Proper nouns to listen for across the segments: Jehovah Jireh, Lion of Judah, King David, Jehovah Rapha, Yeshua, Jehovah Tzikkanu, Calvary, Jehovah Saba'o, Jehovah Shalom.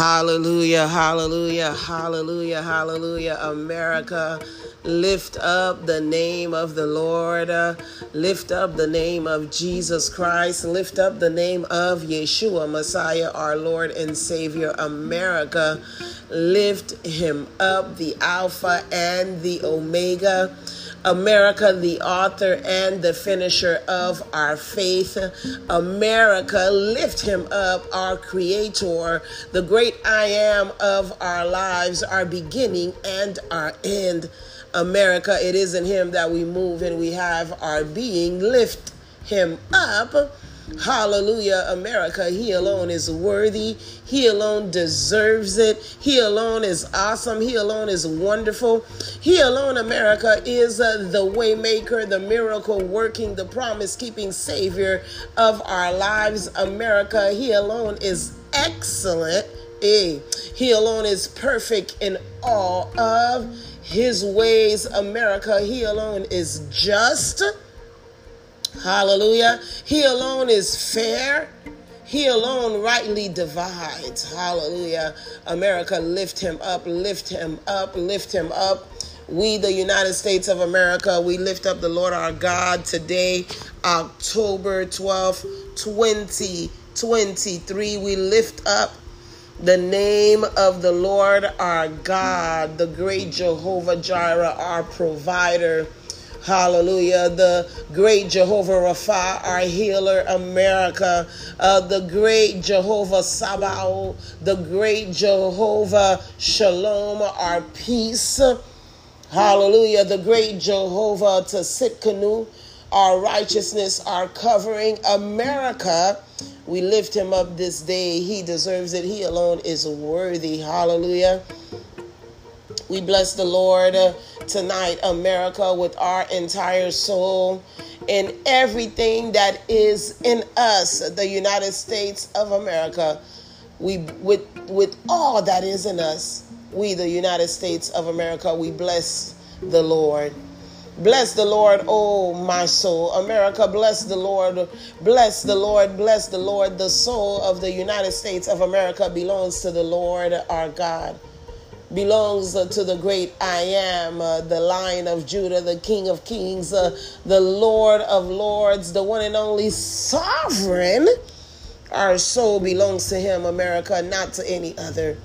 Hallelujah, hallelujah, hallelujah, hallelujah. America, lift up the name of the Lord. Lift up the name of Jesus Christ. Lift up the name of Yeshua, Messiah, our Lord and Savior. America, lift him up, the Alpha and the Omega. America, the author and the finisher of our faith. America, lift him up, our creator, the great I am of our lives, our beginning and our end. America, it is in him that we move and we have our being. Lift him up. Hallelujah, America. He alone is worthy. He alone deserves it. He alone is awesome. He alone is wonderful. He alone, America, is the way maker, the miracle working, the promise keeping savior of our lives. America, he alone is excellent. He alone is perfect in all of his ways. America, he alone is just. Hallelujah. He alone is fair. He alone rightly divides. Hallelujah. America, lift him up, lift him up, lift him up. We, the United States of America, we lift up the Lord our God today, October 12th, 2023. We lift up the name of the Lord our God, the great Jehovah Jireh, our provider. Hallelujah. The great Jehovah Rapha, our healer. America, the great Jehovah Saba'o, the great Jehovah Shalom, our peace. Hallelujah. The great Jehovah Tzikkanu, our righteousness, our covering. America, we lift him up this day. He deserves it. He alone is worthy. Hallelujah. We bless the Lord tonight, America, with our entire soul and everything that is in us, the United States of America. We, with all that is in us, we, the United States of America, we bless the Lord. Bless the Lord, oh my soul. America, bless the Lord. Bless the Lord. Bless the Lord. The soul of the United States of America belongs to the Lord our God. Belongs to the great I am, the Lion of Judah, the King of Kings, the Lord of Lords, the one and only sovereign. Our soul belongs to him, America, not to any other.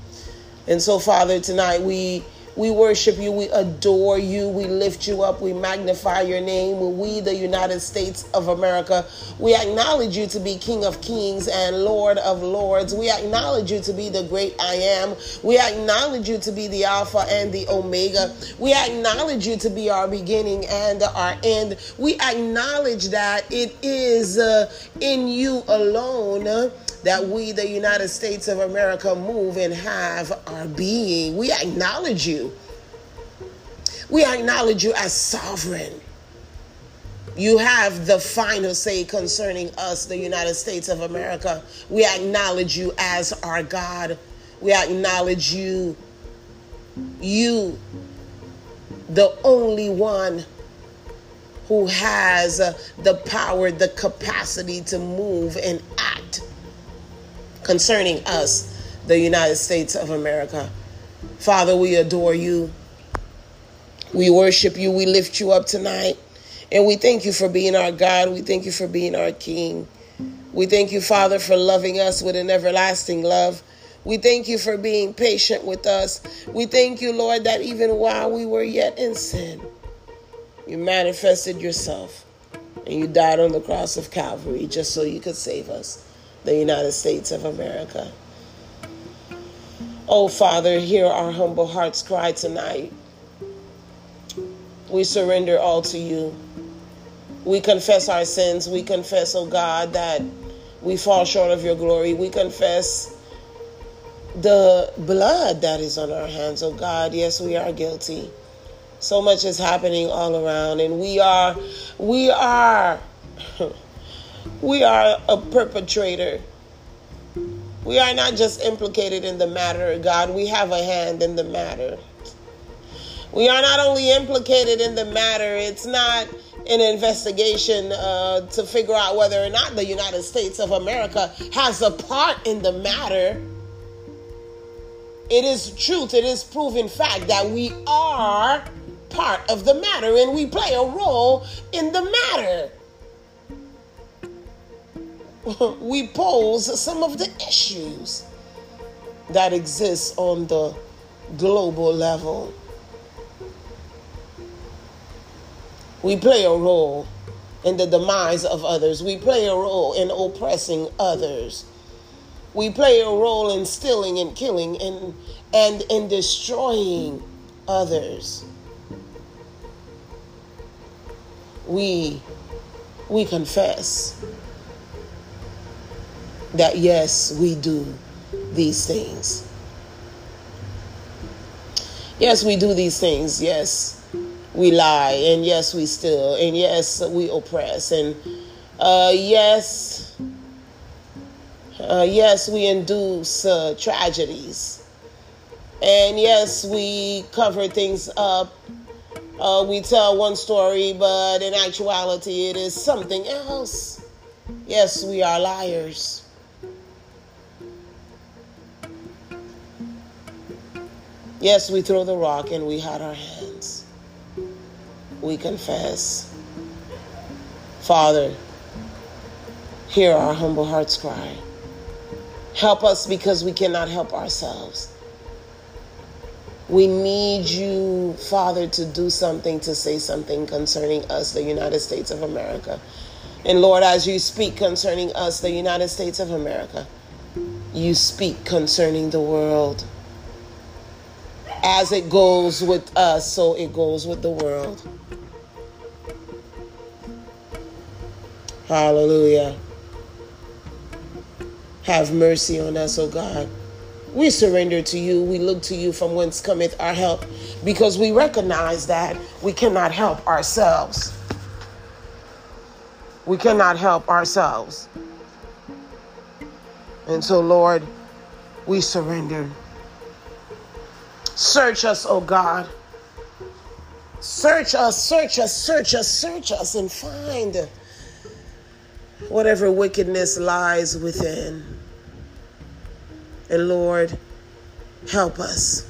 And so, Father, tonight we worship you, we adore you, we lift you up, we magnify your name. We, the United States of America, we acknowledge you to be King of Kings and Lord of Lords. We acknowledge you to be the great I am. We acknowledge you to be the Alpha and the Omega. We acknowledge you to be our beginning and our end. We acknowledge that it is in you alone that we, the United States of America, move and have our being. We acknowledge you. We acknowledge you as sovereign. You have the final say concerning us, the United States of America. We acknowledge you as our God. We acknowledge you. You, the only one who has the power, the capacity to move and act concerning us, the United States of America. Father, we adore you. We worship you. We lift you up tonight. And we thank you for being our God. We thank you for being our King. We thank you, Father, for loving us with an everlasting love. We thank you for being patient with us. We thank you, Lord, that even while we were yet in sin, you manifested yourself and you died on the cross of Calvary just so you could save us, the United States of America. Oh, Father, hear our humble hearts cry tonight. We surrender all to you. We confess our sins. We confess, oh God, that we fall short of your glory. We confess the blood that is on our hands, oh God. Yes, we are guilty. So much is happening all around, and we are we are a perpetrator. We are not just implicated in the matter, God. We have a hand in the matter. We are not only implicated in the matter. It's not an investigation to figure out whether or not the United States of America has a part in the matter. It is truth, it is proven fact that we are part of the matter and we play a role in the matter. We pose some of the issues that exist on the global level. We play a role in the demise of others. We play a role in oppressing others. We play a role in stealing and killing and in destroying others. We confess that yes, we do these things. Yes, we do these things. Yes, we lie, and yes, we steal, and yes, we oppress, and yes, we induce tragedies. And yes, we cover things up. We tell one story, but in actuality, it is something else. Yes, we are liars. Yes, we throw the rock and we hide our hands. We confess. Father, hear our humble hearts cry. Help us because we cannot help ourselves. We need you, Father, to do something, to say something concerning us, the United States of America. And Lord, as you speak concerning us, the United States of America, you speak concerning the world. As it goes with us, so it goes with the world. Hallelujah. Have mercy on us, O God. We surrender to you. We look to you from whence cometh our help, because we recognize that we cannot help ourselves. We cannot help ourselves. And so, Lord, we surrender. Search us, O God. Search us, search us, search us, search us, and find whatever wickedness lies within. And Lord, help us.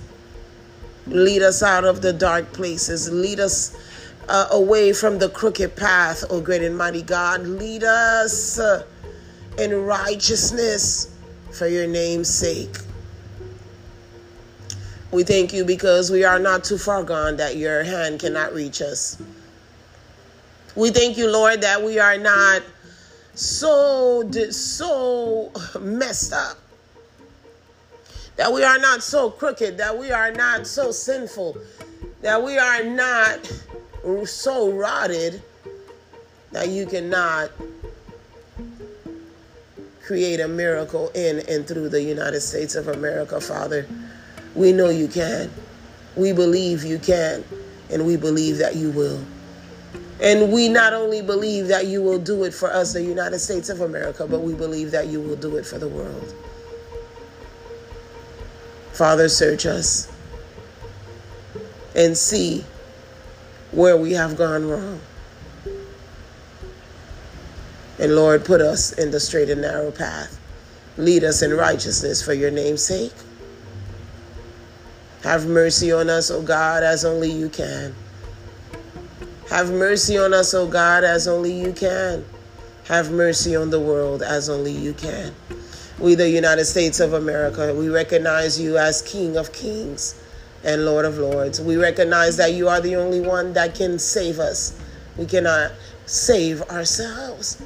Lead us out of the dark places. Lead us away from the crooked path, O great and mighty God. Lead us in righteousness for your name's sake. We thank you because we are not too far gone that your hand cannot reach us. We thank you, Lord, that we are not so messed up, that we are not so crooked, that we are not so sinful, that we are not so rotted that you cannot create a miracle in and through the United States of America, Father. We know you can. We believe you can, and we believe that you will. And we not only believe that you will do it for us, the United States of America, but we believe that you will do it for the world. Father, search us and see where we have gone wrong. And Lord, put us in the straight and narrow path. Lead us in righteousness for your name's sake. Have mercy on us, O God, as only you can. Have mercy on us, O God, as only you can. Have mercy on the world as only you can. We, the United States of America, we recognize you as King of Kings and Lord of Lords. We recognize that you are the only one that can save us. We cannot save ourselves.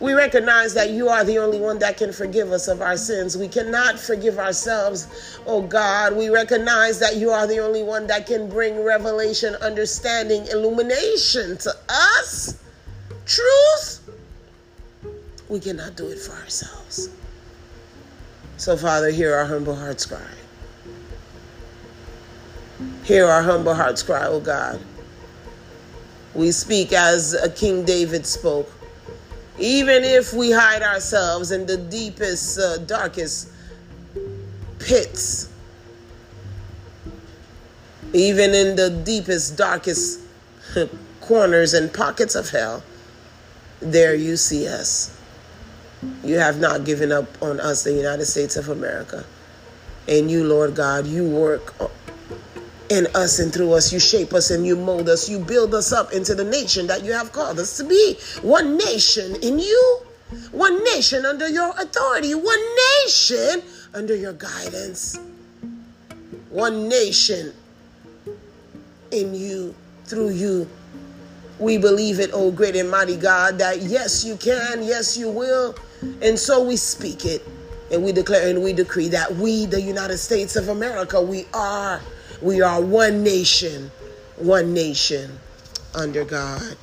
We recognize that you are the only one that can forgive us of our sins. We cannot forgive ourselves, oh God. We recognize that you are the only one that can bring revelation, understanding, illumination to us. Truth. We cannot do it for ourselves. So, Father, hear our humble hearts cry. Hear our humble hearts cry, O God. We speak as King David spoke. Even if we hide ourselves in the deepest, darkest pits, even in the deepest, darkest corners and pockets of hell, there you see us. You have not given up on us, the United States of America. And you, Lord God, you work in us and through us. You shape us and you mold us. You build us up into the nation that you have called us to be. One nation in you. One nation under your authority. One nation under your guidance. One nation in you, through you. We believe it, oh great and mighty God, that yes, you can, yes, you will. And so we speak it and we declare and we decree that we, the United States of America, we are one nation under God.